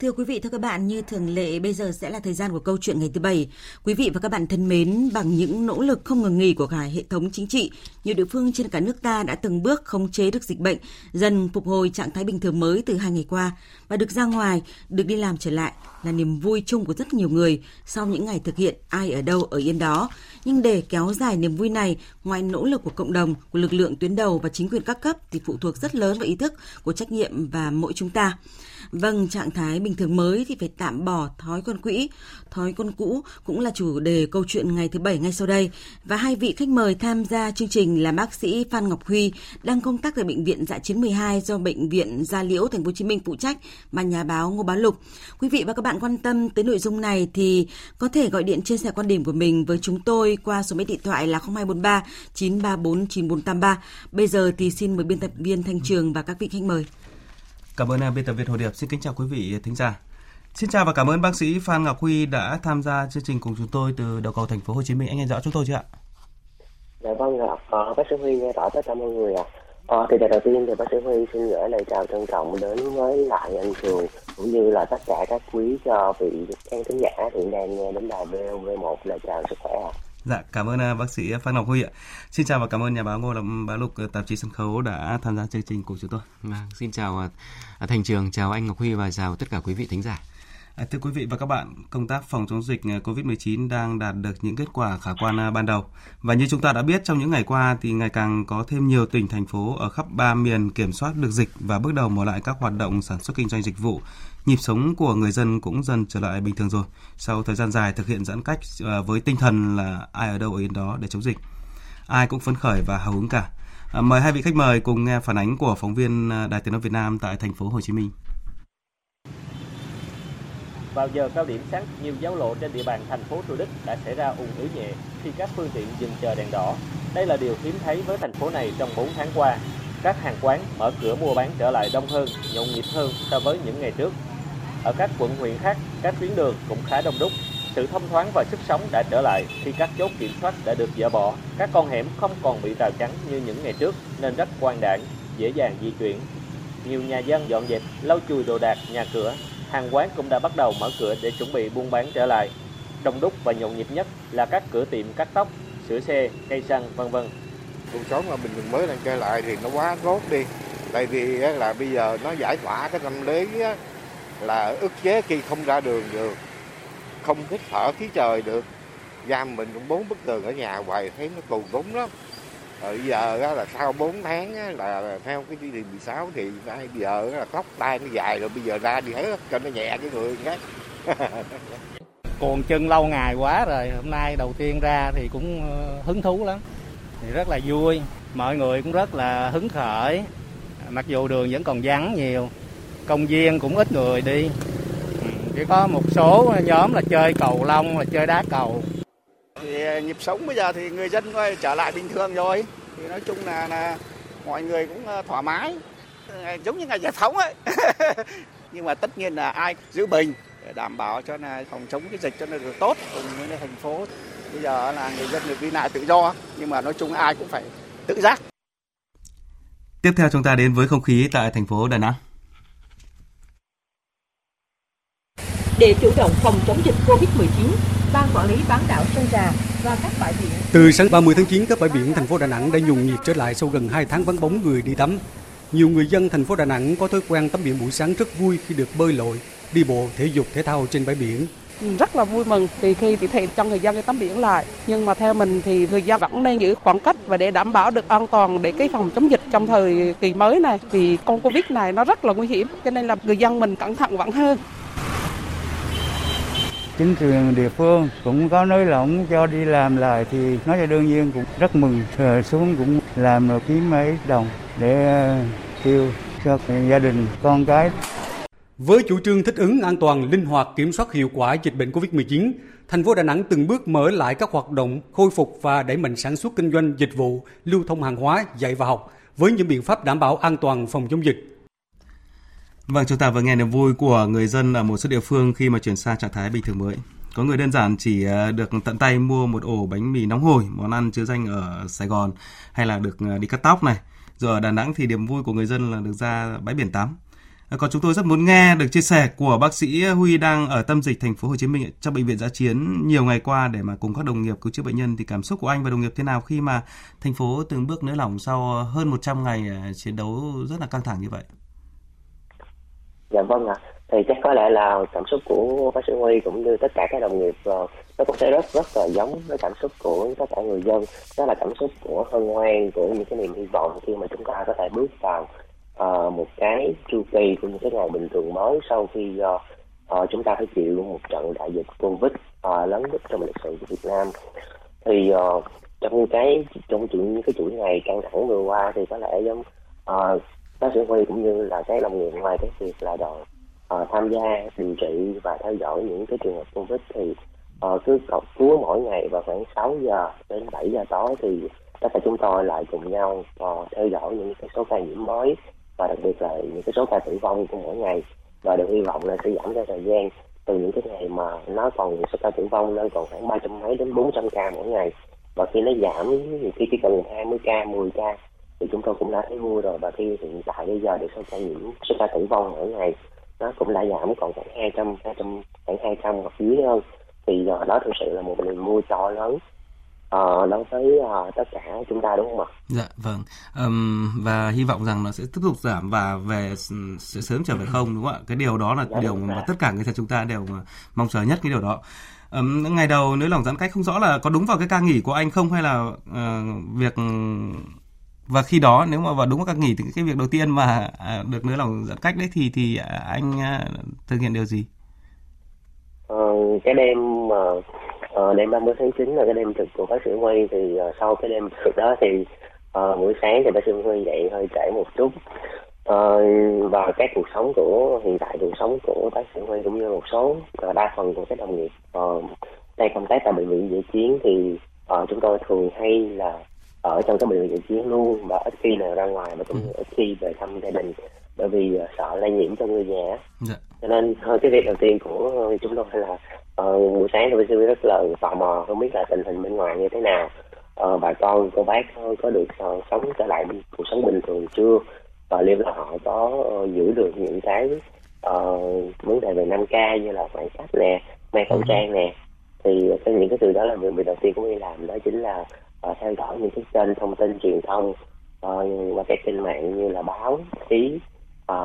Thưa quý vị, thưa các bạn, như thường lệ bây giờ sẽ là thời gian của câu chuyện ngày thứ Bảy. Quý vị và các bạn thân mến, bằng những nỗ lực không ngừng nghỉ của cả hệ thống chính trị, nhiều địa phương trên cả nước ta đã từng bước khống chế được dịch bệnh, dần phục hồi trạng thái bình thường mới từ 2 ngày qua và được ra ngoài, được đi làm trở lại là niềm vui chung của rất nhiều người sau những ngày thực hiện ai ở đâu ở yên đó. Nhưng để kéo dài niềm vui này, ngoài nỗ lực của cộng đồng, của lực lượng tuyến đầu và chính quyền các cấp thì phụ thuộc rất lớn vào ý thức của trách nhiệm và mỗi chúng ta. Vâng, trạng thái bình thường mới thì phải tạm bỏ thói quen cũ cũng là chủ đề câu chuyện ngày thứ Bảy ngay sau đây. Và hai vị khách mời tham gia chương trình là bác sĩ Phan Ngọc Huy đang công tác tại Bệnh viện Dã chiến 12 do Bệnh viện Gia Liễu, Thành phố Hồ Chí Minh phụ trách và nhà báo Ngô Bá Lục. Quý vị và các bạn quan tâm tới nội dung này thì có thể gọi điện chia sẻ quan điểm của mình với chúng tôi qua số máy điện thoại là 0243 934 9483. Bây giờ thì xin mời biên tập viên Thanh Trường và các vị khách mời. Cảm ơn biên tập viên Hồ Điệp. Xin kính chào quý vị thính giả. Xin chào và cảm ơn bác sĩ Phan Ngọc Huy đã tham gia chương trình cùng chúng tôi từ đầu cầu Thành phố Hồ Chí Minh. Anh nghe rõ chúng tôi chưa ạ? Dạ vâng ạ. Bác sĩ Huy nghe rõ tất cả mọi người ạ. Thì đầu tiên thì bác sĩ Huy xin gửi lời chào trân trọng đến với lại anh Trường cũng như là tất cả các quý cho vị khán thính giả hiện đang nghe đến đài BOV1 là chào sức khỏe ạ. Dạ, cảm ơn bác sĩ Phan Ngọc Huy ạ. Xin chào và cảm ơn nhà báo Ngô Bá Lục, tạp chí Sân khấu đã tham gia chương trình của chúng tôi. Xin chào Thành Trường, chào anh Ngọc Huy và chào tất cả quý vị thính giả. Thưa quý vị và các bạn, công tác phòng chống dịch COVID-19 đang đạt được những kết quả khả quan ban đầu. Và như chúng ta đã biết, trong những ngày qua thì ngày càng có thêm nhiều tỉnh, thành phố ở khắp 3 miền kiểm soát được dịch và bước đầu mở lại các hoạt động sản xuất kinh doanh dịch vụ. Nhịp sống của người dân cũng dần trở lại bình thường rồi, sau thời gian dài thực hiện giãn cách với tinh thần là ai ở đâu ở yên đó để chống dịch. Ai cũng phấn khởi và hào hứng cả. Mời hai vị khách mời cùng nghe phản ánh của phóng viên Đài Tiếng nói Việt Nam tại thành phố Hồ Chí Minh. Vào giờ cao điểm sáng, nhiều giao lộ trên địa bàn thành phố Thủ Đức đã xảy ra ùn ứ nhẹ khi các phương tiện dừng chờ đèn đỏ. Đây là điều hiếm thấy với thành phố này trong 4 tháng qua. Các hàng quán mở cửa mua bán trở lại đông hơn, nhộn nhịp hơn so với những ngày trước. Ở các quận huyện khác, các tuyến đường cũng khá đông đúc. Sự thông thoáng và sức sống đã trở lại khi các chốt kiểm soát đã được dỡ bỏ. Các con hẻm không còn bị rào chắn như những ngày trước nên rất quang đãng, dễ dàng di chuyển. Nhiều nhà dân dọn dẹp, lau chùi đồ đạc, nhà cửa. Hàng quán cũng đã bắt đầu mở cửa để chuẩn bị buôn bán trở lại. Đông đúc và nhộn nhịp nhất là các cửa tiệm cắt tóc, sửa xe, cây xăng, v.v. Cuộc sống mà bình thường mới đang trở lại thì nó quá tốt đi. Tại vì là bây giờ nó giải tỏa cái tâm lý là ức chế khi không ra đường được, không hít thở khí trời được. Giam mình cũng 4 bức tường ở nhà hoài thấy nó tù túng lắm. Bây giờ là sau 4 tháng là theo cái chỉ thị 16 thì bây giờ là tóc tai nó dài rồi, bây giờ ra đi hết cho nó nhẹ cái người khác. Còn chân lâu ngày quá rồi, hôm nay đầu tiên ra thì cũng hứng thú lắm. Thì rất là vui, mọi người cũng rất là hứng khởi. Mặc dù đường vẫn còn vắng nhiều, công viên cũng ít người đi. Chỉ có một số nhóm là chơi cầu lông, là chơi đá cầu. Thì nhịp sống bây giờ thì người dân trở lại bình thường rồi. Thì nói chung là mọi người cũng thoải mái, giống như ngày giải phóng ấy. Nhưng mà tất nhiên là ai giữ bình để đảm bảo cho là phòng chống cái dịch cho nó được tốt cùng với thành phố. Bây giờ là người dân được đi lại tự do, nhưng mà nói chung ai cũng phải tự giác. Tiếp theo chúng ta đến với không khí tại thành phố Đà Nẵng. Để chủ động phòng chống dịch COVID-19, Ban quản lý bán đảo Sơn Trà và các bãi biển. Từ sáng 30 tháng 9, các bãi biển thành phố Đà Nẵng đã nhộn nhịp trở lại sau gần 2 tháng vắng bóng người đi tắm. Nhiều người dân thành phố Đà Nẵng có thói quen tắm biển buổi sáng rất vui khi được bơi lội, đi bộ, thể dục thể thao trên bãi biển. Rất là vui mừng vì khi thì thèm cho người dân đi tắm biển lại, nhưng mà theo mình thì người dân vẫn nên giữ khoảng cách và để đảm bảo được an toàn để cái phòng chống dịch trong thời kỳ mới này, vì con Covid này nó rất là nguy hiểm, cho nên là người dân mình cẩn thận vẫn hơn. Chính quyền địa phương cũng có nói là không cho đi làm lại thì nói là đương nhiên cũng rất mừng, xuống cũng làm rồi kiếm mấy đồng để tiêu cho gia đình con cái. Với chủ trương thích ứng an toàn, linh hoạt, kiểm soát hiệu quả dịch bệnh COVID-19, thành phố Đà Nẵng từng bước mở lại các hoạt động, khôi phục và đẩy mạnh sản xuất kinh doanh, dịch vụ, lưu thông hàng hóa, dạy và học với những biện pháp đảm bảo an toàn phòng chống dịch. Vâng, chúng ta vừa nghe niềm vui của người dân ở một số địa phương khi mà chuyển sang trạng thái bình thường mới. Có người đơn giản chỉ được tận tay mua một ổ bánh mì nóng hổi, món ăn chứa danh ở Sài Gòn, hay là được đi cắt tóc này. Rồi ở Đà Nẵng thì niềm vui của người dân là được ra bãi biển tắm. Còn chúng tôi rất muốn nghe được chia sẻ của bác sĩ Huy đang ở tâm dịch thành phố Hồ Chí Minh trong bệnh viện dã chiến nhiều ngày qua để mà cùng các đồng nghiệp cứu chữa bệnh nhân, thì cảm xúc của anh và đồng nghiệp thế nào khi mà thành phố từng bước nới lỏng sau hơn 100 ngày chiến đấu rất là căng thẳng như vậy? Dạ vâng ạ. Thì chắc có lẽ là cảm xúc của bác sĩ Huy cũng như tất cả các đồng nghiệp nó cũng sẽ rất là giống với cảm xúc của tất cả người dân. Đó là cảm xúc của hân hoan, của những cái niềm hy vọng khi mà chúng ta có thể bước vào một cái chu kỳ của những cái ngày bình thường mới sau khi chúng ta phải chịu một trận đại dịch Covid lớn nhất trong lịch sử của Việt Nam. Thì trong cái chuỗi ngày căng thẳng vừa qua thì có lẽ giống bác sĩ Huy cũng như là các đồng nghiệp, ngoài cái việc là đòi tham gia điều trị và theo dõi những cái trường hợp Covid, thì cứ cuối mỗi ngày vào khoảng 6 giờ đến 7 giờ tối thì tất cả chúng tôi lại cùng nhau theo dõi những cái số ca nhiễm mới và đặc biệt là những cái số ca tử vong của mỗi ngày, và được hy vọng là sẽ giảm theo thời gian từ những cái ngày mà nó còn số ca tử vong lên còn khoảng 300 mấy đến 400 ca mỗi ngày, và khi nó giảm thì khi chỉ cần 20 ca, 10 ca thì chúng tôi cũng đã thấy vui rồi. Và khi hiện tại bây giờ thì số ca tử vong mỗi ngày nó cũng đã giảm còn khoảng 200 hoặc dưới hơn, thì đó thực sự là một niềm vui to lớn đối với tất cả chúng ta, đúng không ạ? Dạ vâng. Và hy vọng rằng nó sẽ tiếp tục giảm và sẽ sớm trở về không, đúng không ạ? Cái điều đó là điều mà tất cả người dân chúng ta đều mong chờ nhất, cái điều đó. Ngày đầu nới lỏng giãn cách không rõ là có đúng vào cái ca nghỉ của anh không, hay là việc và khi đó nếu mà vào đúng các nghỉ thì cái việc đầu tiên mà được nới lỏng giãn cách đấy thì anh thực hiện điều gì? Cái đêm mà đêm 30 tháng 9 là cái đêm trực của bác sĩ Huy, thì sau cái đêm trực đó thì buổi sáng thì bác sĩ Huy dậy hơi trễ một chút, và cái cuộc sống của hiện tại, cuộc sống của bác sĩ Huy cũng như một số đa phần của các đồng nghiệp đang công tác tại bệnh viện dã chiến thì chúng tôi thường hay là ở trong cái bệnh viện dã chiến luôn, và ít khi nào ra ngoài và cũng ít khi về thăm gia đình, bởi vì sợ lây nhiễm cho người nhà. Cho nên cái việc đầu tiên của chúng tôi là buổi sáng tôi sẽ rất là tò mò không biết là tình hình bên ngoài như thế nào, bà con cô bác có được sống trở lại cuộc sống bình thường chưa, và liệu là họ có giữ được những cái vấn đề về 5K như là khoảng cách nè, mang khẩu trang nè. Thì những cái từ đó là việc đầu tiên của tôi làm, đó chính là theo dõi những cái kênh thông tin truyền thông qua các kênh mạng như là báo, chí,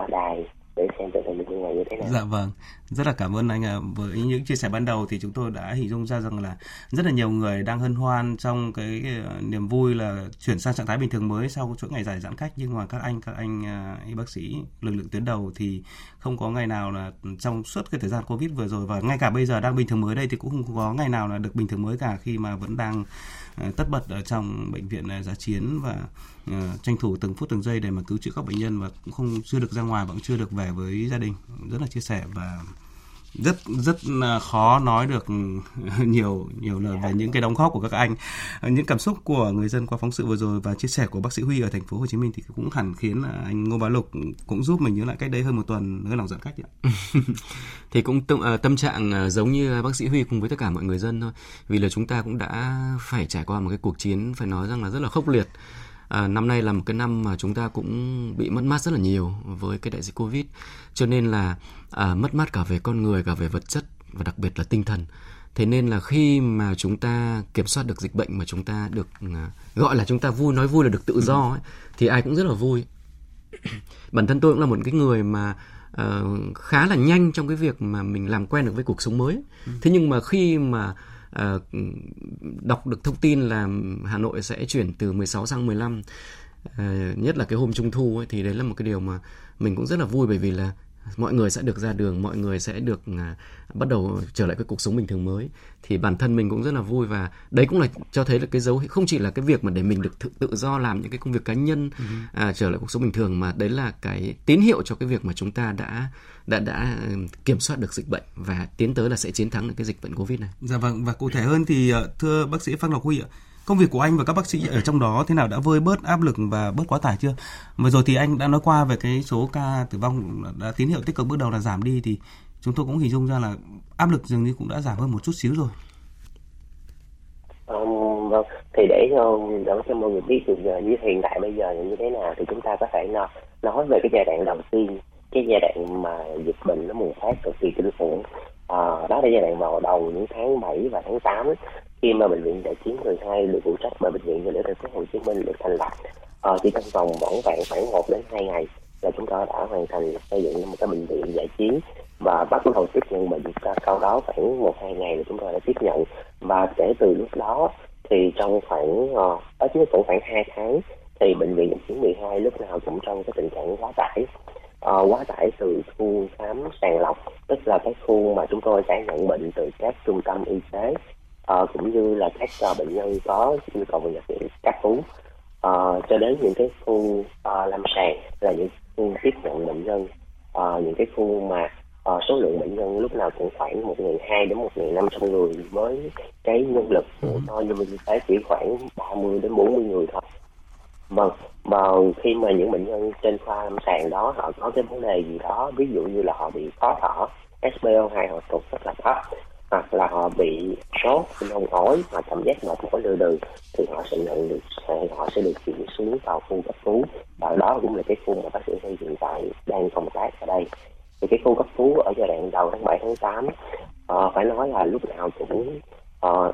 đài để xem tình hình bên ngoài như thế nào. Dạ vâng, rất là cảm ơn anh. Với những chia sẻ ban đầu thì chúng tôi đã hình dung ra rằng là rất là nhiều người đang hân hoan trong cái niềm vui là chuyển sang trạng thái bình thường mới sau chuỗi ngày dài giãn cách, nhưng mà các anh y bác sĩ lực lượng tuyến đầu thì không có ngày nào là trong suốt cái thời gian Covid vừa rồi, và ngay cả bây giờ đang bình thường mới đây thì cũng không có ngày nào là được bình thường mới cả, khi mà vẫn đang tất bật ở trong bệnh viện dã chiến và tranh thủ từng phút từng giây để mà cứu chữa các bệnh nhân, và cũng chưa được ra ngoài và cũng chưa được về với gia đình. Rất là chia sẻ và rất khó nói được nhiều lời về những cái đóng góp của các anh. Những cảm xúc của người dân qua phóng sự vừa rồi và chia sẻ của bác sĩ Huy ở thành phố Hồ Chí Minh thì cũng hẳn khiến anh Ngô Bá Lục cũng giúp mình nhớ lại cách đấy hơn một tuần nới lỏng giãn cách ạ. Thì cũng tâm trạng giống như bác sĩ Huy cùng với tất cả mọi người dân thôi, vì là chúng ta cũng đã phải trải qua một cái cuộc chiến phải nói rằng là rất là khốc liệt. Năm nay là một cái năm mà chúng ta cũng bị mất mát rất là nhiều với cái đại dịch Covid, cho nên là mất mát cả về con người, cả về vật chất và đặc biệt là tinh thần. Thế nên là khi mà chúng ta kiểm soát được dịch bệnh, mà chúng ta được gọi là chúng ta vui, nói vui là được tự do ấy, thì ai cũng rất là vui. Bản thân tôi cũng là một cái người mà khá là nhanh trong cái việc mà mình làm quen được với cuộc sống mới. Thế nhưng mà khi mà đọc được thông tin là Hà Nội sẽ chuyển từ 16 sang 15, nhất là cái hôm Trung Thu ấy, thì đấy là một cái điều mà mình cũng rất là vui, bởi vì là mọi người sẽ được ra đường, mọi người sẽ được bắt đầu trở lại cái cuộc sống bình thường mới, thì bản thân mình cũng rất là vui. Và đấy cũng là cho thấy là cái dấu hiệu, không chỉ là cái việc mà để mình được tự do làm những cái công việc cá nhân, trở lại cuộc sống bình thường, mà đấy là cái tín hiệu cho cái việc mà chúng ta đã kiểm soát được dịch bệnh và tiến tới là sẽ chiến thắng được cái dịch bệnh Covid này. Dạ vâng, và cụ thể hơn thì thưa bác sĩ Phan Ngọc Huy ạ, Công việc của anh và các bác sĩ ở trong đó thế nào, đã vơi bớt áp lực và bớt quá tải chưa? Vừa rồi thì anh đã nói qua về cái số ca tử vong đã tín hiệu tích cực bước đầu là giảm đi, thì chúng tôi cũng hình dung ra là áp lực dường như cũng đã giảm hơn một chút xíu rồi. Vâng, thì để cho mọi người biết được như hiện tại bây giờ như thế nào thì chúng ta có thể nói về cái giai đoạn đầu tiên, cái giai đoạn mà dịch bệnh nó bùng phát cực kỳ kinh khủng. Đó là giai đoạn vào đầu những tháng 7 và tháng 8 khi mà Bệnh viện Dã chiến 12 được phụ trách bởi Bệnh viện Gia Liễu Thành phố Hồ Chí Minh được thành lập. Chỉ trong vòng vỏn vẹn khoảng 1 đến 2 ngày là chúng ta đã hoàn thành xây dựng một cái bệnh viện dã chiến và bắt đầu tiếp nhận bệnh. Sau đó khoảng 1-2 ngày là chúng ta đã tiếp nhận, và kể từ lúc đó thì trong khoảng ít nhất cũng khoảng 2 tháng thì Bệnh viện Dã chiến 12 lúc nào cũng trong cái tình trạng quá tải. Quá tải từ khu khám sàng lọc, tức là cái khu mà chúng tôi sẽ nhận bệnh từ các trung tâm y tế, cũng như là các bệnh nhân có nhu cầu nhập viện cấp cứu, cho đến những cái khu lâm sàng là những khu tiếp nhận bệnh nhân, những cái khu mà số lượng bệnh nhân lúc nào cũng khoảng 1.200 đến 1.500 người, với cái nhân lực của nhân viên y tế chỉ khoảng 30 đến 40 người thôi. Vâng, mà khi mà những bệnh nhân trên khoa lâm sàng đó họ có cái vấn đề gì đó, ví dụ như là họ bị khó thở, SpO2 họ tụt rất là thấp, hoặc là họ bị sốt, nôn ói hoặc cảm giác ngạt mũi đừ đừ, thì họ sẽ được chuyển xuống vào khu cấp cứu, và đó cũng là cái khu mà bác sĩ Huy hiện tại đang công tác ở đây. Thì cái khu cấp cứu ở giai đoạn đầu tháng 7 tháng 8 phải nói là lúc nào cũng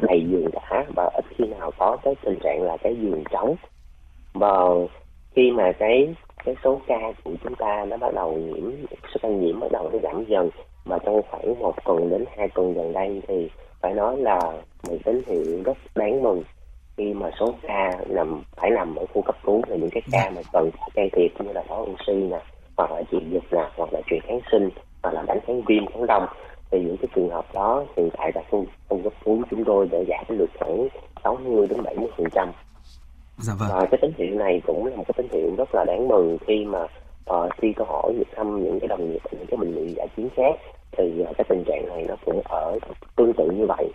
đầy giường cả, và ít khi nào có cái tình trạng là cái giường trống. Và khi mà cái số ca của chúng ta nó bắt đầu số ca nhiễm bắt đầu nó giảm dần, và trong khoảng 1 tuần đến 2 tuần gần đây thì phải nói là một tín hiệu rất đáng mừng, khi mà số ca phải nằm ở khu cấp cứu là những cái ca mà cần can thiệp như là thở oxy nè, hoặc là truyền dịch nè, hoặc là truyền kháng sinh, hoặc là đánh kháng viêm kháng đông. Thì những cái trường hợp đó hiện tại là khu cấp cứu chúng tôi đã giảm được khoảng 60 đến 70%. Dạ vâng. Cái tín hiệu này cũng là một cái tín hiệu rất là đáng mừng, khi mà khi có hỏi được thăm những cái đồng nghiệp những cái bệnh viện dã chiến khác thì cái tình trạng này nó cũng ở tương tự như vậy,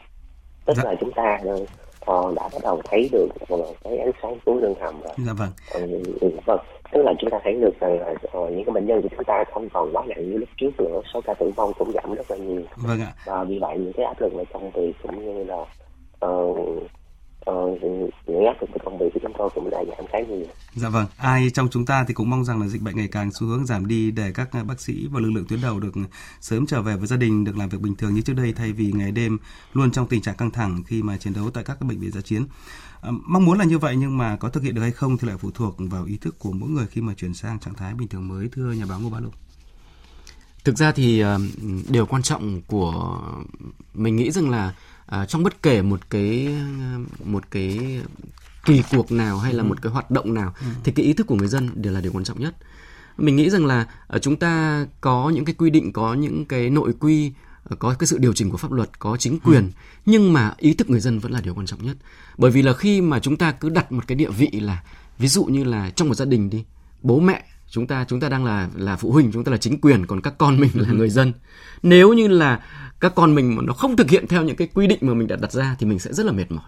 tức dạ. là chúng ta đã bắt đầu thấy được một cái ánh sáng cuối đường hầm rồi. Dạ vâng. Vâng, tức là chúng ta thấy được rằng là những cái bệnh nhân của chúng ta không còn quá nặng như lúc trước nữa, số ca tử vong cũng giảm rất là nhiều. Vâng ạ. Và vì vậy những cái áp lực về công việc cũng như là những áp lực của công việc thì chúng tôi cũng đã giảm khá nhiều. Dạ vâng, ai trong chúng ta thì cũng mong rằng là dịch bệnh ngày càng xu hướng giảm đi, để các bác sĩ và lực lượng tuyến đầu được sớm trở về với gia đình, được làm việc bình thường như trước đây, thay vì ngày đêm luôn trong tình trạng căng thẳng khi mà chiến đấu tại các bệnh viện dã chiến. Mong muốn là như vậy, nhưng mà có thực hiện được hay không thì lại phụ thuộc vào ý thức của mỗi người khi mà chuyển sang trạng thái bình thường mới. Thưa nhà báo Ngô Bá Lục, thực ra thì điều quan trọng của mình nghĩ rằng là trong bất kể một cái kỳ cuộc nào hay là một cái hoạt động nào thì cái ý thức của người dân đều là điều quan trọng nhất. Mình nghĩ rằng là chúng ta có những cái quy định, có những cái nội quy, có cái sự điều chỉnh của pháp luật, có chính quyền, nhưng mà ý thức người dân vẫn là điều quan trọng nhất. Bởi vì là khi mà chúng ta cứ đặt một cái địa vị là ví dụ như là trong một gia đình đi, bố mẹ chúng ta đang là phụ huynh, chúng ta là chính quyền, còn các con mình là người dân. Nếu như là các con mình mà nó không thực hiện theo những cái quy định mà mình đã đặt ra thì mình sẽ rất là mệt mỏi,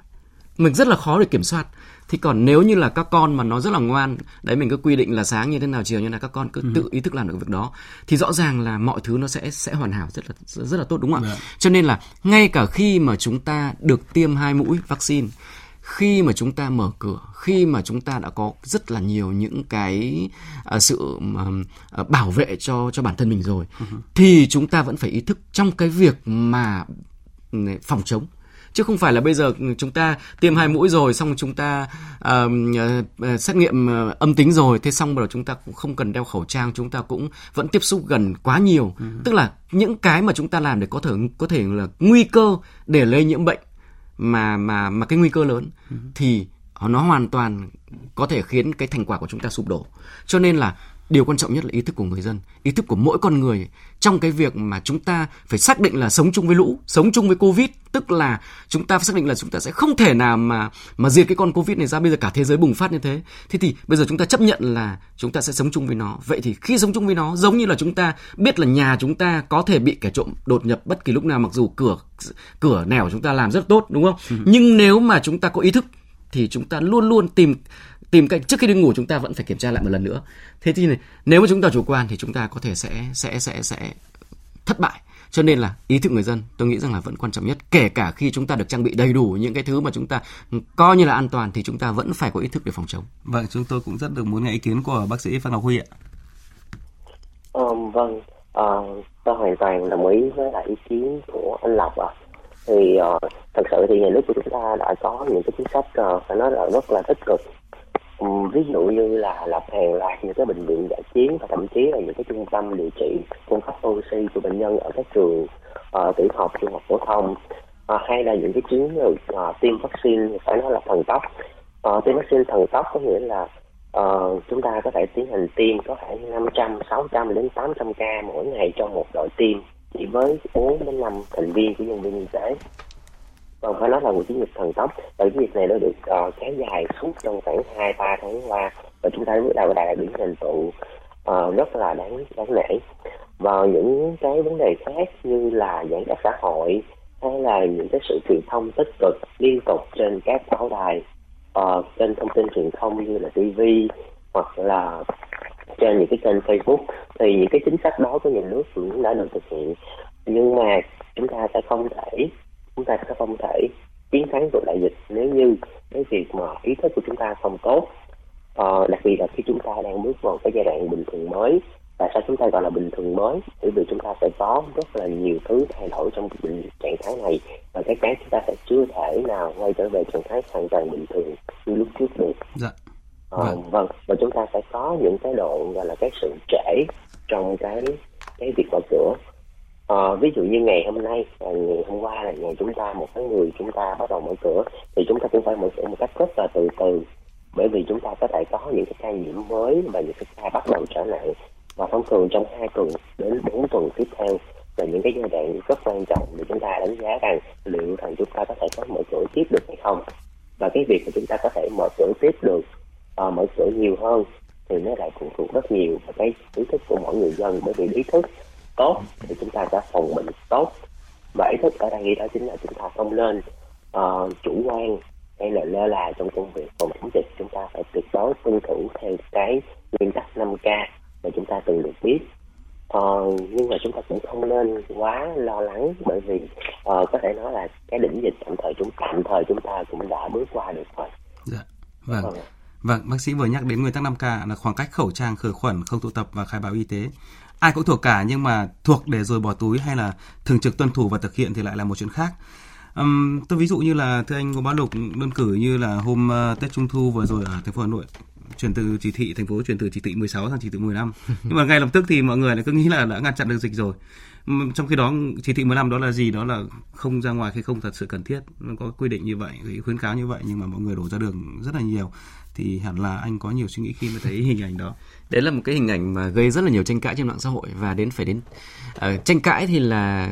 mình rất là khó để kiểm soát. Thì còn nếu như là các con mà nó rất là ngoan, đấy, mình cứ quy định là sáng như thế nào, chiều như thế nào, các con cứ tự ý thức làm được việc đó, thì rõ ràng là mọi thứ nó sẽ hoàn hảo, rất là tốt, đúng không ạ? Cho nên là ngay cả khi mà chúng ta được tiêm 2 mũi vaccine, khi mà chúng ta mở cửa, khi mà chúng ta đã có rất là nhiều những cái sự bảo vệ cho bản thân mình rồi, thì chúng ta vẫn phải ý thức trong cái việc mà phòng chống. Chứ không phải là bây giờ chúng ta tiêm 2 mũi rồi, xong chúng ta xét nghiệm âm tính rồi, thế xong rồi chúng ta cũng không cần đeo khẩu trang, chúng ta cũng vẫn tiếp xúc gần quá nhiều. Tức là những cái mà chúng ta làm để có thể là nguy cơ để lây nhiễm bệnh, mà cái nguy cơ lớn thì nó hoàn toàn có thể khiến cái thành quả của chúng ta sụp đổ. Cho nên là điều quan trọng nhất là ý thức của người dân, ý thức của mỗi con người trong cái việc mà chúng ta phải xác định là sống chung với lũ, sống chung với Covid. Tức là chúng ta xác định là chúng ta sẽ không thể nào mà diệt cái con Covid này ra. Bây giờ cả thế giới bùng phát như thế, thế thì bây giờ chúng ta chấp nhận là chúng ta sẽ sống chung với nó. Vậy thì khi sống chung với nó, giống như là chúng ta biết là nhà chúng ta có thể bị kẻ trộm đột nhập bất kỳ lúc nào, mặc dù cửa nẻo chúng ta làm rất tốt, đúng không? Nhưng nếu mà chúng ta có ý thức thì chúng ta luôn luôn tìm cách trước khi đi ngủ chúng ta vẫn phải kiểm tra lại một lần nữa. Thế thì nếu mà chúng ta chủ quan thì chúng ta có thể sẽ thất bại. Cho nên là ý thức người dân tôi nghĩ rằng là vẫn quan trọng nhất, kể cả khi chúng ta được trang bị đầy đủ những cái thứ mà chúng ta coi như là an toàn thì chúng ta vẫn phải có ý thức để phòng chống. Vâng, chúng tôi cũng rất được muốn nghe ý kiến của bác sĩ Phan Ngọc Huy ạ. Vâng, tôi hoàn toàn đồng ý với lại ý kiến của anh Lộc ạ. Thì thật sự thì nhà nước của chúng ta đã có những cái chính sách phải nói là rất là tích cực. Ví dụ như là lập hàng loạt những cái bệnh viện dã chiến và thậm chí là những cái trung tâm điều trị cung cấp oxy cho bệnh nhân ở các trường tiểu học, trung học phổ thông, hay là những cái chiến tiêm vaccine phải nói là thần tốc. Tiêm vaccine thần tốc có nghĩa là chúng ta có thể tiến hành tiêm có thể 500, 600 đến 800 ca mỗi ngày cho một đội tiêm chỉ với 4 đến 5 thành viên của nhân viên y tế. Còn phải nói là một chiến dịch thần tốc, và chiến dịch này nó được kéo dài suốt trong khoảng 2-3 tháng qua, và chúng ta bước đầu đạt được những thành tựu rất là đáng nể. Và những cái vấn đề khác như là giãn cách xã hội hay là những cái sự truyền thông tích cực liên tục trên các báo đài, trên thông tin truyền thông như là TV hoặc là trên những cái kênh Facebook, thì những cái chính sách đó của nhà nước cũng đã được thực hiện, nhưng mà chúng ta sẽ không thể chiến thắng được đại dịch nếu như cái việc mà ý thức của chúng ta không tốt, đặc biệt là khi chúng ta đang bước vào cái giai đoạn bình thường mới. Tại sao chúng ta gọi là bình thường mới? Bởi vì chúng ta sẽ có rất là nhiều thứ thay đổi trong trạng thái này, và cái chúng ta sẽ chưa thể nào quay trở về trạng thái hoàn toàn bình thường như lúc trước được. Dạ. Vâng. Và chúng ta sẽ có những cái độ gọi là cái sự trễ trong cái việc mở cửa. Ví dụ như ngày hôm qua là ngày chúng ta 1/10 chúng ta bắt đầu mở cửa, thì chúng ta cũng phải mở cửa một cách rất là từ từ, bởi vì chúng ta có thể có những cái ca nhiễm mới và những cái ca bắt đầu trở nặng, và thông thường trong 2 tuần đến 4 tuần tiếp theo là những cái giai đoạn rất quan trọng để chúng ta đánh giá rằng liệu rằng chúng ta có thể có mở cửa tiếp được hay không, và cái việc mà chúng ta có thể mở cửa tiếp được, mở cửa nhiều hơn thì nó lại phụ thuộc rất nhiều vào cái ý thức của mỗi người dân, bởi vì ý thức tốt thì chúng ta sẽ phòng bệnh tốt, và ý thức ở đây đó chính là chúng ta không nên chủ quan hay là lơ là trong công việc phòng chống dịch. Chúng ta phải tuyệt đối tuân thủ theo cái nguyên tắc 5K mà chúng ta từng được biết, nhưng mà chúng ta cũng không nên quá lo lắng, bởi vì có thể nói là cái đỉnh dịch tạm thời chúng ta cũng đã bước qua được rồi. Dạ, vâng. Vâng, bác sĩ vừa nhắc đến nguyên tắc 5K là khoảng cách, khẩu trang, khử khuẩn, không tụ tập và khai báo y tế. Ai cũng thuộc cả, nhưng mà thuộc để rồi bỏ túi hay là thường trực tuân thủ và thực hiện thì lại là một chuyện khác. Tôi ví dụ như là thưa anh Ngô Bá Lục, đơn cử như là hôm Tết Trung Thu vừa rồi ở thành phố Hà Nội, thành phố chuyển từ chỉ thị 16 sang chỉ thị 15. Nhưng mà ngay lập tức thì mọi người lại cứ nghĩ là đã ngăn chặn được dịch rồi. Trong khi đó chỉ thị 15 đó là gì? Đó là không ra ngoài khi không thật sự cần thiết. Nó có quy định như vậy, khuyến cáo như vậy, nhưng mà mọi người đổ ra đường rất là nhiều. Thì hẳn là anh có nhiều suy nghĩ khi mà thấy hình ảnh đó. Đấy là một cái hình ảnh mà gây rất là nhiều tranh cãi trên mạng xã hội, và tranh cãi thì là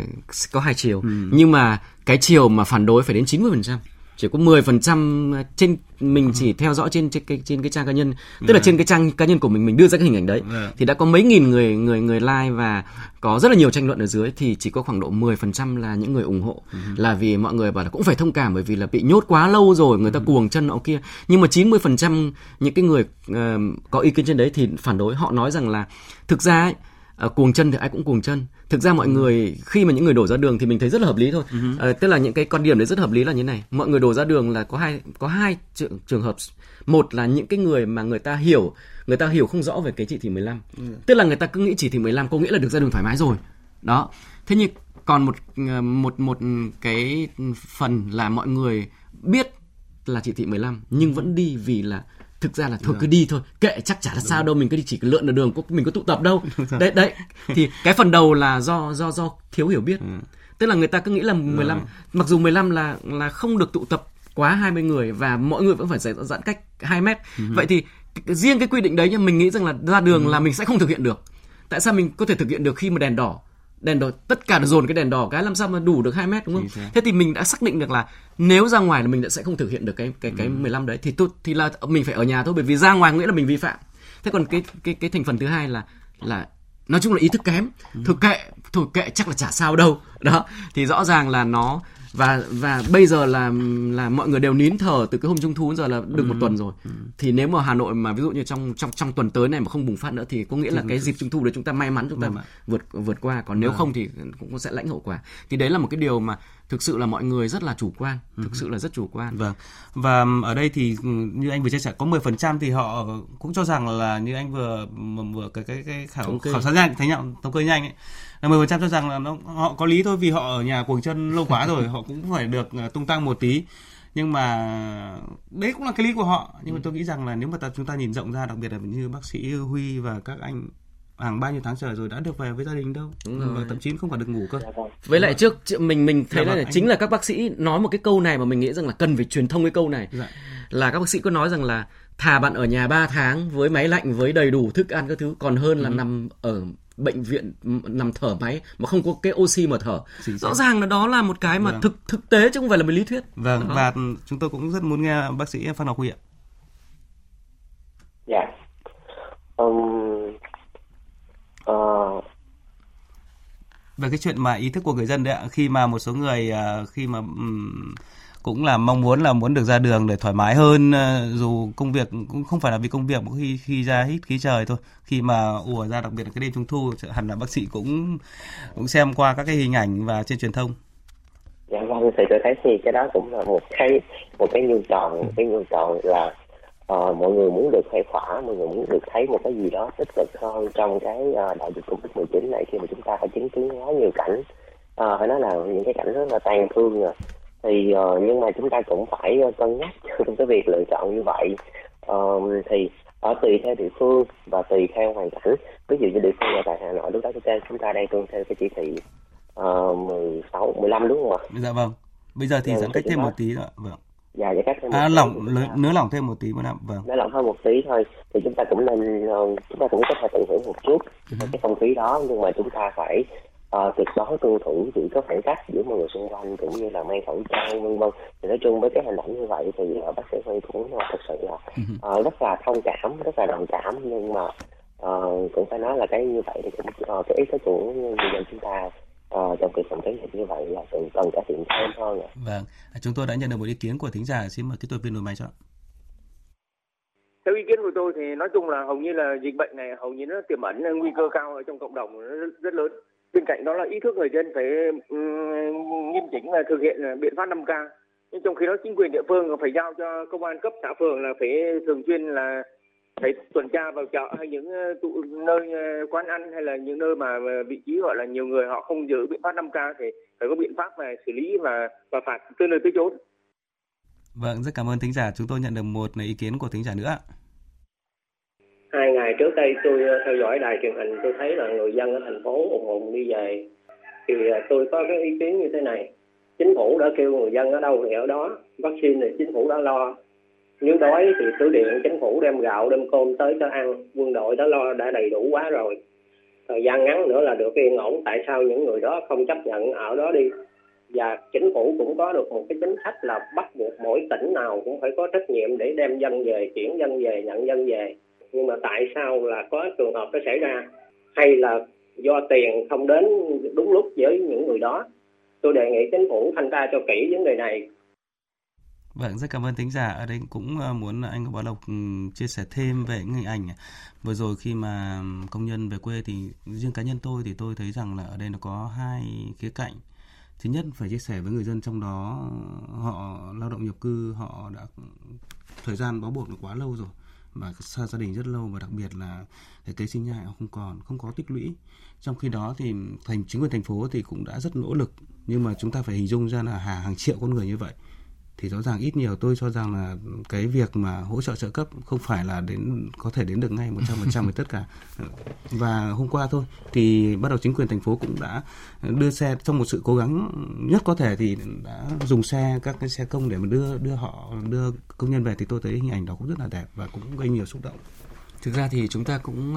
có hai chiều. Nhưng mà cái chiều mà phản đối phải đến 90%, chỉ có 10% trên mình chỉ theo dõi trên cái trang cá nhân, tức là trên cái trang cá nhân của mình đưa ra cái hình ảnh đấy thì đã có mấy nghìn người like và có rất là nhiều tranh luận ở dưới, thì chỉ có khoảng độ 10% là những người ủng hộ, là vì mọi người bảo là cũng phải thông cảm bởi vì là bị nhốt quá lâu rồi, người ta cuồng chân nọ kia. Nhưng mà 90% những cái người có ý kiến trên đấy thì phản đối, họ nói rằng là thực ra ấy, cuồng chân thì ai cũng cuồng chân. Thực ra mọi người khi mà những người đổ ra đường thì mình thấy rất là hợp lý thôi. Tức là những cái quan điểm đấy rất hợp lý là như này. Mọi người đổ ra đường là có hai trường hợp. Một là những cái người mà người ta hiểu không rõ về cái chỉ thị 15. Tức là người ta cứ nghĩ chỉ thị 15 có nghĩa là được ra đường thoải mái rồi. Đó. Thế nhưng còn một cái phần là mọi người biết là chỉ thị 15 nhưng vẫn đi, vì là thực ra là thôi cứ đi thôi, kệ chắc chả là sao đâu, mình cứ đi, chỉ lượn ở đường, mình có tụ tập đâu. Đấy thì cái phần đầu là do thiếu hiểu biết. Tức là người ta cứ nghĩ là 15, mặc dù 15 là không được tụ tập quá 20 người và mọi người vẫn phải giãn cách 2 mét. Vậy thì riêng cái quy định đấy nhá, mình nghĩ rằng là ra đường là mình sẽ không thực hiện được. Tại sao mình có thể thực hiện được khi mà đèn đỏ tất cả dồn cái đèn đỏ cái làm sao mà đủ được 2 mét, đúng không? Thế thì mình đã xác định được là nếu ra ngoài là mình sẽ không thực hiện được cái 15 đấy, thì là mình phải ở nhà thôi, bởi vì ra ngoài nghĩa là mình vi phạm. Thế còn cái thành phần thứ hai là nói chung là ý thức kém, thôi kệ chắc là chả sao đâu. Đó thì rõ ràng là nó Và bây giờ là mọi người đều nín thở từ cái hôm Trung thu đến giờ là được một tuần rồi. Thì nếu mà Hà Nội mà ví dụ như trong tuần tới này mà không bùng phát nữa thì có nghĩa là cái dịp Trung thu đấy chúng ta may mắn chúng ta vượt qua, còn nếu không thì cũng sẽ lãnh hậu quả. Thì đấy là một cái điều mà thực sự là mọi người rất là chủ quan, thực sự là rất chủ quan. Vâng. Và ở đây thì như anh vừa chia sẻ có 10% thì họ cũng cho rằng là như anh vừa cái khảo sát nhanh, thống kê nhanh ấy, là 10% cho rằng là họ có lý thôi, vì họ ở nhà quầng chân lâu quá rồi, họ cũng phải được tung tăng một tí. Nhưng mà đấy cũng là cái lý của họ. Nhưng mà tôi nghĩ rằng là nếu mà chúng ta nhìn rộng ra, đặc biệt là như bác sĩ Huy và các anh hàng bao nhiêu tháng trời rồi đã được về với gia đình đâu, và thậm chí không phải được ngủ cơ. Với lại trước mình thấy là chính là các bác sĩ nói một cái câu này mà mình nghĩ rằng là cần phải truyền thông cái câu này. Dạ. Là các bác sĩ có nói rằng là thà bạn ở nhà 3 tháng với máy lạnh, với đầy đủ thức ăn các thứ, còn hơn là nằm ở bệnh viện nằm thở máy mà không có cái oxy mà thở. Rõ ràng là đó là một cái mà thực tế chứ không phải là một lý thuyết. Vâng, và chúng tôi cũng rất muốn nghe bác sĩ Phan Ngọc Huy ạ. Dạ. Về cái chuyện mà ý thức của người dân đấy ạ, khi mà một số người khi mà cũng là mong muốn là muốn được ra đường để thoải mái hơn, dù công việc cũng không phải là vì công việc, mà khi ra hít khí trời thôi, khi mà ùa ra, đặc biệt là cái đêm Trung thu, hẳn là bác sĩ cũng xem qua các cái hình ảnh và trên truyền thông. Dạ vâng, thì tôi thấy thì cái đó cũng là một cái nhu cầu, cái nhu cầu là mọi người muốn được khỏe khoả, mọi người muốn được thấy một cái gì đó tích cực hơn trong cái đại dịch Covid-19 này, khi mà chúng ta phải chứng kiến quá nhiều cảnh, phải nói là những cái cảnh rất là tàn thương rồi. Thì nhưng mà chúng ta cũng phải cân nhắc trong cái việc lựa chọn như vậy, thì ở tùy theo địa phương và tùy theo hoàn cảnh. Ví dụ như địa phương là tại Hà Nội lúc đó chúng ta đang tuân theo cái chỉ thị 16, 15 đúng không ạ? Dạ vâng. Bây giờ thì giãn cách thêm một tí nữa. Vâng. Dạ, giãn cách thêm nới lỏng thêm một tí nữa. Vâng. Nới lỏng hơn một tí thôi thì chúng ta cũng nên chúng ta có thể tận hưởng một chút cái không khí đó, nhưng mà chúng ta phải tuyệt đối tuân thủ giữ có khoảng cách giữa mọi người xung quanh, cũng như là mang khẩu trang vân vân. Thì nói chung với cái hành động như vậy thì bác sĩ Huy cũng thật sự là rất là thông cảm, rất là đồng cảm, nhưng mà cũng phải nói là cái như vậy thì cũng cái ý thức của người dân chúng ta trong cái phòng chống dịch như vậy là cũng cần cải thiện thêm hơn. Vâng, chúng tôi đã nhận được một ý kiến của thính giả, xin mời kỹ thuật viên đổi máy cho. Theo ý kiến của tôi thì nói chung là hầu như là dịch bệnh này hầu như nó tiềm ẩn nguy cơ cao ở trong cộng đồng rất lớn. Bên cạnh đó là ý thức người dân phải nghiêm chỉnh và thực hiện biện pháp 5K. Nhưng trong khi đó chính quyền địa phương phải giao cho công an cấp xã phường là phải thường xuyên là phải tuần tra vào chợ hay những tụ nơi quán ăn hay là những nơi mà vị trí gọi là nhiều người họ không giữ biện pháp 5K thì phải có biện pháp về xử lý và phạt từ nơi tới chốn. Vâng, rất cảm ơn thính giả. Chúng tôi nhận được một ý kiến của thính giả nữa. 2 ngày trước đây tôi theo dõi đài truyền hình, tôi thấy là người dân ở thành phố ùn ùn đi về. Thì tôi có cái ý kiến như thế này. Chính phủ đã kêu người dân ở đâu thì ở đó. Vaccine thì chính phủ đã lo. Nếu đói thì cứ điện chính phủ đem gạo, đem cơm tới cho ăn. Quân đội đã lo, đã đầy đủ quá rồi. Thời gian ngắn nữa là được yên ổn. Tại sao những người đó không chấp nhận ở đó đi? Và chính phủ cũng có được một cái chính sách là bắt buộc mỗi tỉnh nào cũng phải có trách nhiệm để đem dân về, chuyển dân về, nhận dân về. Nhưng mà tại sao là có trường hợp nó xảy ra? Hay là do tiền không đến đúng lúc với những người đó? Tôi đề nghị chính phủ thanh tra cho kỹ vấn đề này. Vâng, rất cảm ơn thính giả. Ở đây cũng muốn anh Ngô Bá Lộc chia sẻ thêm về những hình ảnh vừa rồi khi mà công nhân về quê. Thì riêng cá nhân tôi thì tôi thấy rằng là ở đây nó có 2 khía cạnh. Thứ nhất phải chia sẻ với người dân, trong đó họ lao động nhập cư, họ đã thời gian bó buộc nó quá lâu rồi, và xa gia đình rất lâu, và đặc biệt là cái kế sinh nhai không có tích lũy. Trong khi đó thì chính quyền thành phố thì cũng đã rất nỗ lực, nhưng mà chúng ta phải hình dung ra là hàng triệu con người như vậy thì rõ ràng ít nhiều tôi cho rằng là cái việc mà hỗ trợ trợ cấp không phải là có thể đến được ngay 100% với tất cả. Và hôm qua thôi thì bắt đầu chính quyền thành phố cũng đã đưa xe, trong một sự cố gắng nhất có thể thì đã dùng các cái xe công để mà đưa công nhân về. Thì tôi thấy hình ảnh đó cũng rất là đẹp và cũng gây nhiều xúc động. Thực ra thì chúng ta cũng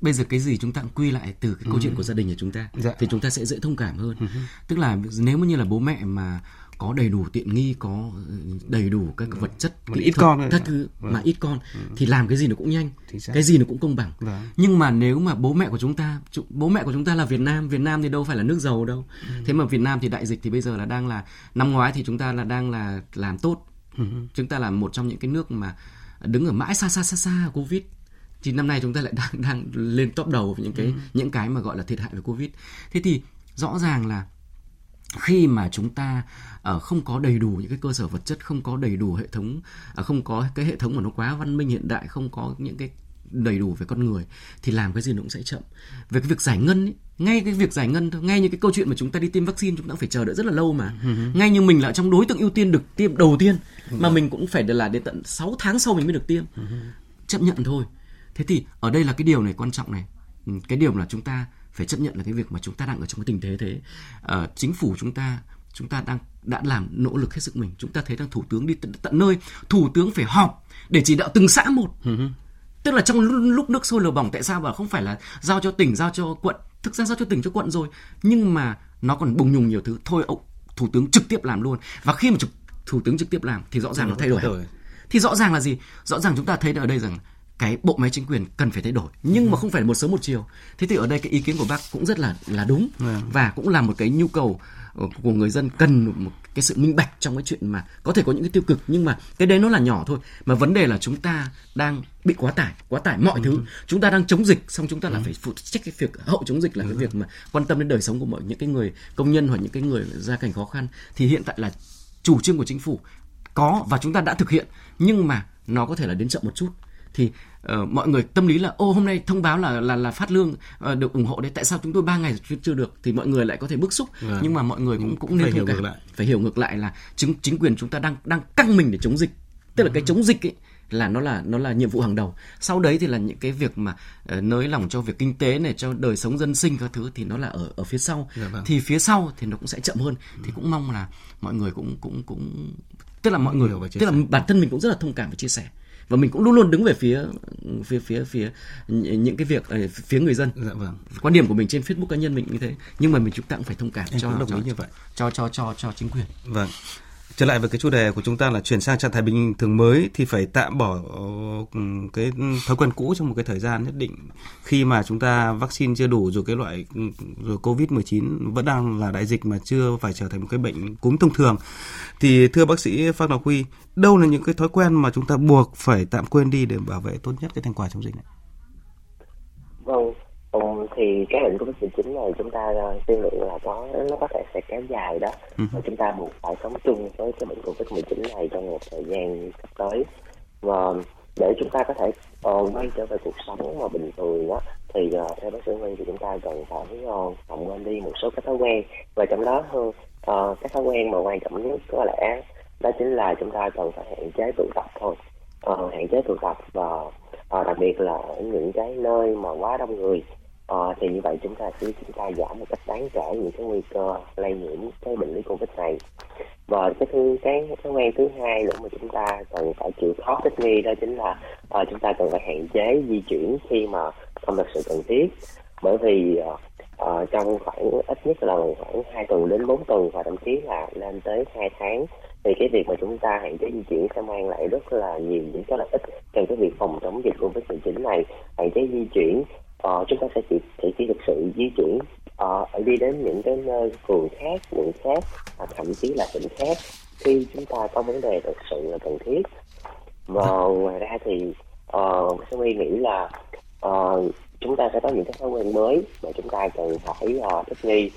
bây giờ cái gì chúng ta cũng quy lại từ cái câu chuyện của gia đình của chúng ta, dạ. Thì chúng ta sẽ dễ thông cảm hơn. Tức là nếu như là bố mẹ mà có đầy đủ tiện nghi, có đầy đủ các vật chất, kỹ thuật, các thứ mà ít con thì làm cái gì nó cũng nhanh, cái gì nó cũng công bằng. Nhưng mà nếu mà bố mẹ của chúng ta là Việt Nam thì đâu phải là nước giàu đâu. Thế mà Việt Nam thì đại dịch thì bây giờ là đang là, năm ngoái thì chúng ta là đang là làm tốt, chúng ta là một trong những cái nước mà đứng ở mãi xa Covid. Thì năm nay chúng ta lại đang lên top đầu với những cái mà gọi là thiệt hại về Covid. Thế thì rõ ràng là khi mà chúng ta không có đầy đủ những cái cơ sở vật chất, không có đầy đủ hệ thống, không có cái hệ thống mà nó quá văn minh hiện đại, không có những cái đầy đủ về con người thì làm cái gì nó cũng sẽ chậm. Về cái việc giải ngân ấy, ngay như cái câu chuyện mà chúng ta đi tiêm vaccine chúng ta cũng phải chờ đợi rất là lâu mà. Ngay như mình là trong đối tượng ưu tiên được tiêm đầu tiên mà mình cũng phải là đến tận 6 tháng sau mình mới được tiêm. Chấp nhận thôi. Thế thì ở đây là cái điều này quan trọng này. Cái điều là chúng ta phải chấp nhận là cái việc mà chúng ta đang ở trong cái tình thế thế. Chính phủ chúng ta đã làm nỗ lực hết sức mình. Chúng ta thấy rằng thủ tướng đi tận nơi, thủ tướng phải họp để chỉ đạo từng xã một. Tức là trong lúc nước sôi lửa bỏng, tại sao mà không phải là giao cho tỉnh, giao cho quận? Thực ra giao cho tỉnh, cho quận rồi, nhưng mà nó còn bùng nhùng nhiều thứ. Thôi ông thủ tướng trực tiếp làm luôn. Và khi mà thủ tướng trực tiếp làm thì rõ ràng nó thay đổi. Thì rõ ràng là gì? Rõ ràng chúng ta thấy ở đây rằng cái bộ máy chính quyền cần phải thay đổi, nhưng mà không phải một sớm một chiều. Thế thì ở đây cái ý kiến của bác cũng rất là đúng, và cũng là một cái nhu cầu của người dân cần một cái sự minh bạch trong cái chuyện mà có thể có những cái tiêu cực, nhưng mà cái đấy nó là nhỏ thôi. Mà vấn đề là chúng ta đang bị quá tải mọi thứ. Chúng ta đang chống dịch, xong chúng ta là phải phụ trách cái việc hậu chống dịch, là cái việc mà quan tâm đến đời sống của mọi những cái người công nhân hoặc những cái người gia cảnh khó khăn. Thì hiện tại là chủ trương của chính phủ có và chúng ta đã thực hiện, nhưng mà nó có thể là đến chậm một chút. Thì mọi người tâm lý là hôm nay thông báo là phát lương được ủng hộ đấy, tại sao chúng tôi 3 ngày chưa được, thì mọi người lại có thể bức xúc. Nhưng mà mọi người cũng nên phải hiểu ngược lại là chính quyền chúng ta đang căng mình để chống dịch. Tức là cái chống dịch ấy là nó là nhiệm vụ hàng đầu. Sau đấy thì là những cái việc mà nới lỏng cho việc kinh tế này, cho đời sống dân sinh các thứ thì nó là ở phía sau. Thì phía sau thì nó cũng sẽ chậm hơn. Thì cũng mong là mọi người cũng tức là bản thân mình cũng rất là thông cảm và chia sẻ. Và mình cũng luôn luôn đứng về phía những cái việc phía người dân. Quan điểm của mình trên Facebook cá nhân mình như thế, nhưng mà chúng ta cũng phải thông cảm cho chính quyền. Vâng. Trở lại với cái chủ đề của chúng ta là chuyển sang trạng thái bình thường mới thì phải tạm bỏ cái thói quen cũ trong một cái thời gian nhất định. Khi mà chúng ta vaccine chưa đủ rồi, rồi COVID-19 vẫn đang là đại dịch mà chưa phải trở thành một cái bệnh cúm thông thường. Thì thưa bác sĩ Phan Ngọc Huy, đâu là những cái thói quen mà chúng ta buộc phải tạm quên đi để bảo vệ tốt nhất cái thành quả chống dịch này? Vâng, thì cái bệnh COVID-19 này chúng ta tiên lượng là nó có thể sẽ kéo dài đó, và chúng ta buộc phải sống chung với cái bệnh COVID-19 này trong một thời gian sắp tới. Và để chúng ta có thể quay trở về cuộc sống mà bình thường đó, thì theo bác sĩ Huy thì chúng ta cần phải tạm quên đi một số cái thói quen, và trong đó cái thói quen mà quan trọng nhất có lẽ đó chính là chúng ta cần phải hạn chế tụ tập thôi. Hạn chế tụ tập, và đặc biệt là ở những cái nơi mà quá đông người. Thì như vậy chúng ta giảm một cách đáng kể những cái nguy cơ lây nhiễm cái bệnh lý COVID này. Và cái thói quen thứ hai nữa mà chúng ta cần phải chịu khó thích nghi đó chính là chúng ta cần phải hạn chế di chuyển khi mà không thật sự cần thiết, bởi vì trong khoảng ít nhất là khoảng 2 tuần đến 4 tuần và thậm chí là lên tới 2 tháng thì cái việc mà chúng ta hạn chế di chuyển sẽ mang lại rất là nhiều những cái lợi ích trong cái việc phòng chống dịch COVID-19 này. Hạn chế di chuyển, chúng ta sẽ chỉ thực sự di chuyển đi đến những cái nơi phường khác, quận khác, thậm chí là tỉnh khác khi chúng ta có vấn đề thực sự là cần thiết. Và ngoài ra thì tôi nghĩ là chúng ta sẽ có những cái thói quen mới mà chúng ta cần phải thích nghi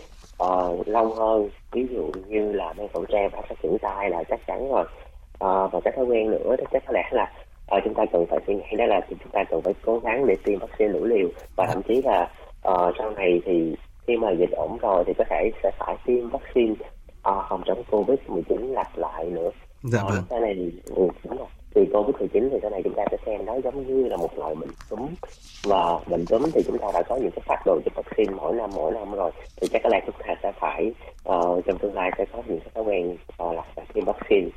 lâu hơn, ví dụ như là mang khẩu trang và sát khuẩn tay là chắc chắn rồi. Và cái thói quen nữa thì chắc có lẽ là chúng ta cần phải suy nghĩ đó là chúng ta cần phải cố gắng để tiêm vaccine đủ liều, và thậm chí là sau này thì khi mà dịch ổn rồi thì có thể sẽ phải tiêm vaccine phòng chống COVID-19 lặp lại nữa. Sau này thì COVID-19 thì sau này chúng ta sẽ xem nó giống như là một loại bệnh cúm, và bệnh cúm thì chúng ta đã có những cái phát đồ cho vaccine mỗi năm rồi, thì chắc là chúng ta sẽ phải trong tương lai sẽ có những cái thói quen là phải tiêm vaccine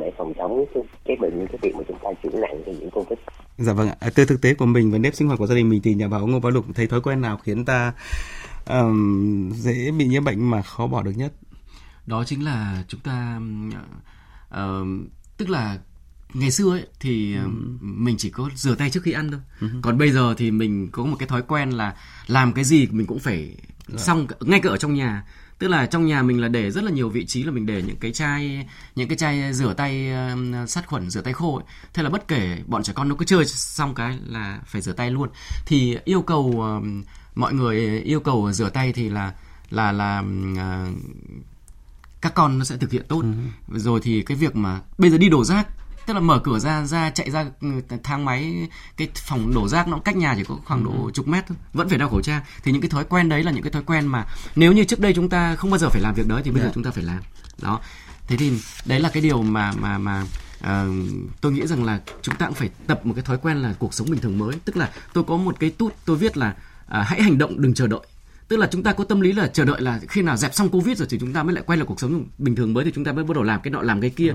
để phòng chống cái bệnh, cái việc mà chúng ta chuyển nặng thì nhiễm COVID. Dạ vâng ạ. Từ thực tế của mình và nếp sinh hoạt của gia đình mình thì nhà báo Ngô Bá Lục thấy thói quen nào khiến ta dễ bị nhiễm bệnh mà khó bỏ được nhất? đó chính là chúng ta tức là ngày xưa ấy thì mình chỉ có rửa tay trước khi ăn thôi. Còn bây giờ thì mình có một cái thói quen là làm cái gì mình cũng phải xong, ngay cả ở trong nhà. Tức là trong nhà mình là để rất là nhiều vị trí là mình để những cái chai rửa tay sát khuẩn, rửa tay khô ấy. Thế là bất kể bọn trẻ con nó cứ chơi xong cái là phải rửa tay luôn. Thì yêu cầu mọi người yêu cầu rửa tay thì là các con nó sẽ thực hiện tốt. Rồi thì cái việc mà bây giờ đi đổ rác, tức là mở cửa ra chạy ra thang máy, cái phòng đổ rác nó cách nhà chỉ có khoảng độ chục mét thôi, vẫn phải đeo khẩu trang. Thì những cái thói quen đấy là những cái thói quen mà nếu như trước đây chúng ta không bao giờ phải làm việc đấy thì bây giờ chúng ta phải làm đó. Thế thì đấy là cái điều mà tôi nghĩ rằng là chúng ta cũng phải tập một cái thói quen là cuộc sống bình thường mới. Tức là tôi có một cái tút tôi viết là hãy hành động đừng chờ đợi. Tức là chúng ta có tâm lý là chờ đợi là khi nào dẹp xong Covid rồi thì chúng ta mới lại quay lại cuộc sống bình thường mới, thì chúng ta mới bắt đầu làm cái nọ làm cái kia.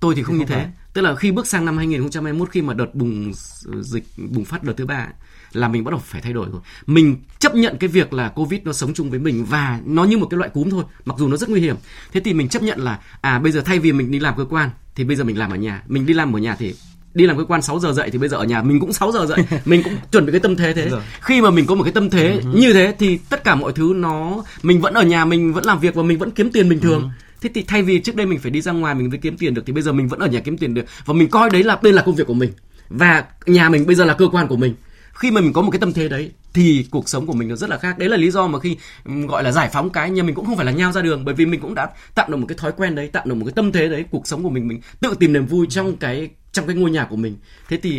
Tôi thì không như thế. Phải. Tức là khi bước sang năm 2021, khi mà đợt bùng phát đợt thứ 3 là mình bắt đầu phải thay đổi rồi. Mình chấp nhận cái việc là Covid nó sống chung với mình và nó như một cái loại cúm thôi, mặc dù nó rất nguy hiểm. Thế thì mình chấp nhận là bây giờ thay vì mình đi làm cơ quan thì bây giờ mình làm ở nhà. Mình đi làm ở nhà thì đi làm cơ quan 6 giờ dậy thì bây giờ ở nhà mình cũng 6 giờ dậy. Mình cũng chuẩn bị cái tâm thế thế. Khi mà mình có một cái tâm thế như thế thì tất cả mọi thứ nó, mình vẫn ở nhà, mình vẫn làm việc và mình vẫn kiếm tiền bình thường. Thế thì thay vì trước đây mình phải đi ra ngoài mình mới kiếm tiền được thì bây giờ mình vẫn ở nhà kiếm tiền được, và mình coi đấy là đây là công việc của mình và nhà mình bây giờ là cơ quan của mình. Khi mà mình có một cái tâm thế đấy thì cuộc sống của mình nó rất là khác. Đấy là lý do mà khi gọi là giải phóng cái nhà mình cũng không phải là nhao ra đường, bởi vì mình cũng đã tạo được một cái thói quen đấy, tạo được một cái tâm thế đấy. Cuộc sống của mình tự tìm niềm vui trong cái ngôi nhà của mình. Thế thì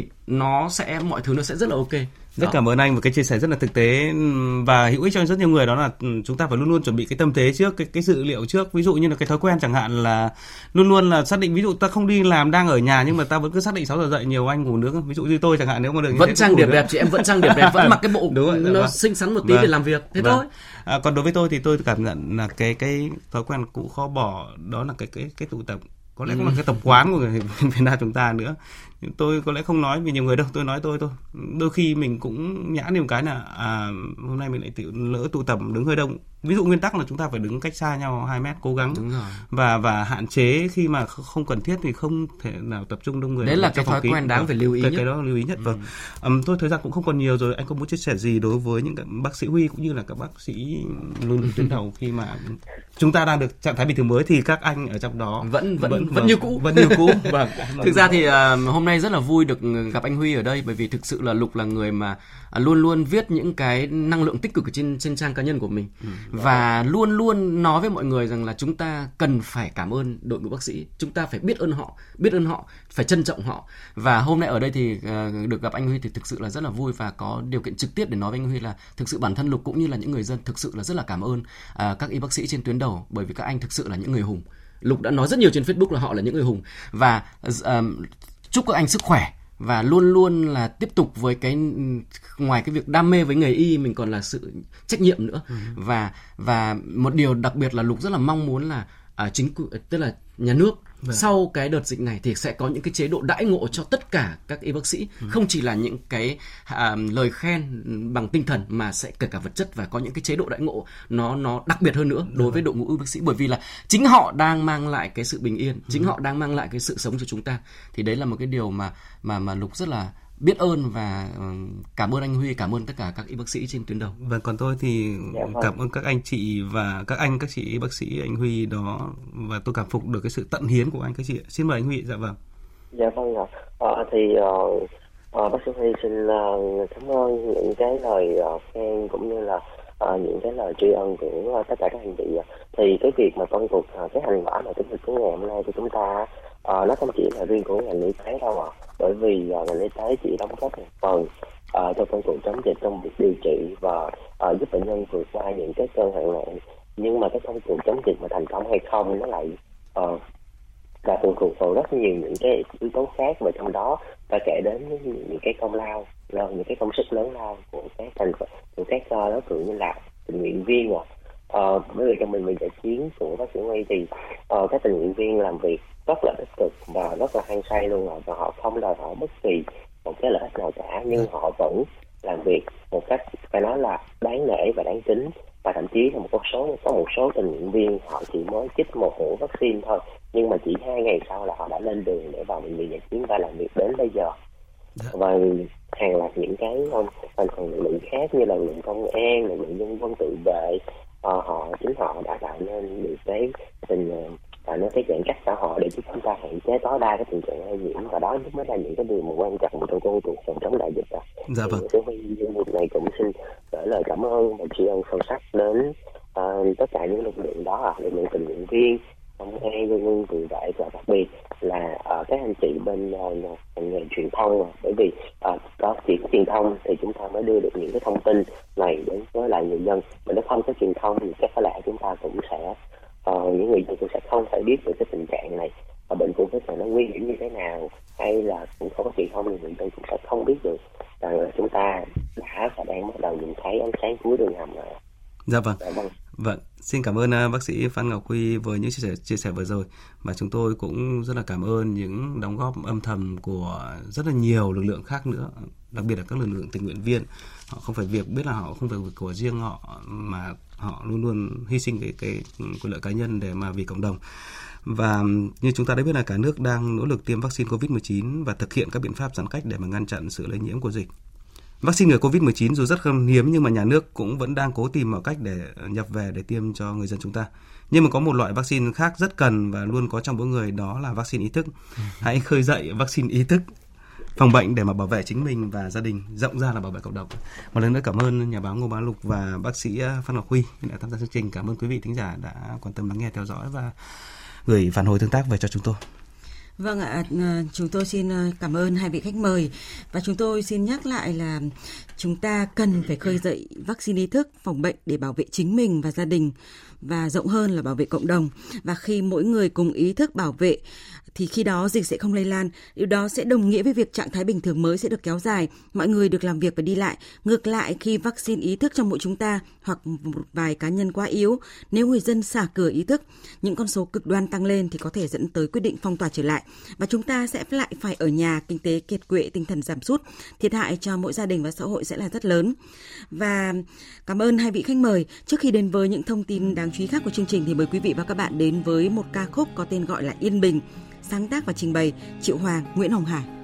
mọi thứ nó sẽ rất là ok. Rất cảm ơn anh một cái chia sẻ rất là thực tế và hữu ích cho rất nhiều người, đó là chúng ta phải luôn luôn chuẩn bị cái tâm thế trước, cái dự liệu trước. Ví dụ như là cái thói quen chẳng hạn là luôn luôn là xác định, ví dụ ta không đi làm, đang ở nhà nhưng mà ta vẫn cứ xác định 6 giờ dậy, nhiều anh ngủ nướng. Ví dụ như tôi chẳng hạn, nếu mà được như vẫn trang điểm đẹp, chị em vẫn trang điểm đẹp, vẫn mặc cái bộ nó xinh xắn một tí để làm việc thế thôi. Còn đối với tôi thì tôi cảm nhận là cái thói quen cũ khó bỏ, đó là cái tụ tập, có lẽ cũng là cái tập quán của người Việt Nam chúng ta nữa. Tôi có lẽ không nói vì nhiều người đâu, tôi nói tôi thôi. Đôi khi mình cũng nhãn điều cái là hôm nay mình lại lỡ tụ tập đứng hơi đông. Ví dụ nguyên tắc là chúng ta phải đứng cách xa nhau 2 mét cố gắng, và hạn chế khi mà không cần thiết thì không thể nào tập trung đông người. Đấy là cái thói quen đáng phải lưu ý nhất. Cái đó lưu ý nhất. Vâng. Tôi thời gian cũng không còn nhiều rồi, anh có muốn chia sẻ gì đối với những bác sĩ Huy cũng như là các bác sĩ luôn luôn tuyến đầu khi mà chúng ta đang được trạng thái bình thường mới thì các anh ở trong đó vẫn như cũ, Vâng. Thực ra thì hôm nay rất là vui được gặp anh Huy ở đây, bởi vì thực sự là Lục là người mà luôn luôn viết những cái năng lượng tích cực trên trang cá nhân của mình, và luôn luôn nói với mọi người rằng là chúng ta cần phải cảm ơn đội ngũ bác sĩ, chúng ta phải biết ơn họ, phải trân trọng họ. Và hôm nay ở đây thì được gặp anh Huy thì thực sự là rất là vui, và có điều kiện trực tiếp để nói với anh Huy là thực sự bản thân Lục cũng như là những người dân thực sự là rất là cảm ơn các y bác sĩ trên tuyến đầu, bởi vì các anh thực sự là những người hùng. Lục đã nói rất nhiều trên Facebook là họ là những người hùng, và chúc các anh sức khỏe và luôn luôn là tiếp tục với cái, ngoài cái việc đam mê với nghề y, mình còn là sự trách nhiệm nữa. Và một điều đặc biệt là Lục rất là mong muốn là tức là nhà nước sau cái đợt dịch này thì sẽ có những cái chế độ đãi ngộ cho tất cả các y bác sĩ, không chỉ là những cái lời khen bằng tinh thần mà sẽ kể cả vật chất, và có những cái chế độ đãi ngộ nó đặc biệt hơn nữa đối với đội ngũ y bác sĩ, bởi vì là chính họ đang mang lại cái sự bình yên, chính họ đang mang lại cái sự sống cho chúng ta. Thì đấy là một cái điều mà Lục rất là biết ơn, và cảm ơn anh Huy, cảm ơn tất cả các y bác sĩ trên tuyến đầu. Và còn tôi thì cảm ơn các anh chị và các chị y bác sĩ, anh Huy đó, và tôi cảm phục được cái sự tận hiến của anh các chị. Xin mời anh Huy. Dạ vâng. Bác sĩ Huy xin cảm ơn những cái lời khen cũng như là những cái lời tri ân của tất cả các anh chị. Thì cái việc mà con cuộc cái hành quả mà chúng mình có ngày hôm nay của chúng ta nó không chỉ là riêng của ngành y tế đâu ạ. Bởi vì ngành y tế chỉ đóng góp một phần cho công cuộc chống dịch trong việc điều trị và giúp bệnh nhân vượt qua những cái cơn hoạn nạn, nhưng mà cái công cuộc chống dịch mà thành công hay không nó lại là phụ thuộc vào rất nhiều những cái yếu tố khác, và trong đó phải kể đến những cái công lao, những cái công sức lớn lao của các đối tượng như là tình nguyện viên. Với việc trong bệnh dã chiến của bác sĩ Huy thì các tình nguyện viên làm việc rất là tích cực và rất là hăng say luôn rồi, và họ không đòi hỏi bất kỳ một cái lợi ích nào cả, nhưng họ vẫn làm việc một cách phải nói là đáng nể và đáng kính, và thậm chí là có một số tình nguyện viên họ chỉ mới chích một mũi vaccine thôi, nhưng mà chỉ 2 ngày sau là họ đã lên đường để vào bệnh viện dã chiến và làm việc đến bây giờ. Và hàng loạt những cái còn lực lượng khác như là lực lượng công an, lực lượng dân quân tự vệ, họ đã tạo nên được cái giãn cách xã hội để giúp chúng ta hạn chế tối đa cái tình trạng lây nhiễm, và đó mới là những cái điều mà quan trọng trong công cuộc phòng chống đại dịch. Dạ vâng. Những việc này cũng xin gửi lời cảm ơn và tri ân sâu sắc đến tất cả những lực lượng đó, lực lượng tình nguyện viên, công an, dân quân tự vệ, và đặc biệt là các anh chị bên ngành truyền thông, bởi vì có truyền thông thì chúng ta mới đưa được những cái thông tin này đến với lại người dân, mà nếu không có truyền thông thì chắc có lẽ chúng ta cũng sẽ những người dân cũng sẽ không phải biết về cái tình trạng này và bệnh Covid này nó nguy hiểm như thế nào, hay là cũng không có truyền thông thì người dân cũng sẽ không biết được rằng là chúng ta đã và đang bắt đầu nhìn thấy ánh sáng cuối đường hầm rồi. Dạ vâng. Vâng, xin cảm ơn bác sĩ Phan Ngọc Huy với những chia sẻ vừa rồi, mà chúng tôi cũng rất là cảm ơn những đóng góp âm thầm của rất là nhiều lực lượng khác nữa, đặc biệt là các lực lượng tình nguyện viên. Họ không phải việc biết là họ không phải việc của riêng họ, mà họ luôn luôn hy sinh cái quyền lợi cá nhân để mà vì cộng đồng. Và như chúng ta đã biết là cả nước đang nỗ lực tiêm vaccine COVID-19 và thực hiện các biện pháp giãn cách để mà ngăn chặn sự lây nhiễm của dịch. Vaccine ngừa COVID-19 dù rất khan hiếm nhưng mà nhà nước cũng vẫn đang cố tìm mọi cách để nhập về để tiêm cho người dân chúng ta. Nhưng mà có một loại vaccine khác rất cần và luôn có trong mỗi người, đó là vaccine ý thức. Hãy khơi dậy vaccine ý thức phòng bệnh để mà bảo vệ chính mình và gia đình, rộng ra là bảo vệ cộng đồng. Một lần nữa cảm ơn nhà báo Ngô Bá Lục và bác sĩ Phan Ngọc Huy đã tham gia chương trình. Cảm ơn quý vị thính giả đã quan tâm lắng nghe, theo dõi và gửi phản hồi tương tác về cho chúng tôi. Vâng ạ, chúng tôi xin cảm ơn hai vị khách mời, và chúng tôi xin nhắc lại là chúng ta cần phải khơi dậy vaccine ý thức phòng bệnh để bảo vệ chính mình và gia đình, và rộng hơn là bảo vệ cộng đồng. Và khi mỗi người cùng ý thức bảo vệ thì khi đó dịch sẽ không lây lan. Điều đó sẽ đồng nghĩa với việc trạng thái bình thường mới sẽ được kéo dài, mọi người được làm việc và đi lại. Ngược lại, khi vaccine ý thức trong mỗi chúng ta hoặc một vài cá nhân quá yếu, nếu người dân xả cửa ý thức, những con số cực đoan tăng lên thì có thể dẫn tới quyết định phong tỏa trở lại. Và chúng ta sẽ lại phải ở nhà, kinh tế kiệt quệ, tinh thần giảm sút, thiệt hại cho mỗi gia đình và xã hội sẽ là rất lớn. Và cảm ơn hai vị khách mời. Trước khi đến với những thông tin đáng chú ý khác của chương trình thì mời quý vị và các bạn đến với một ca khúc có tên gọi là Yên Bình, sáng tác và trình bày Triệu Hoàng, Nguyễn Hồng Hải.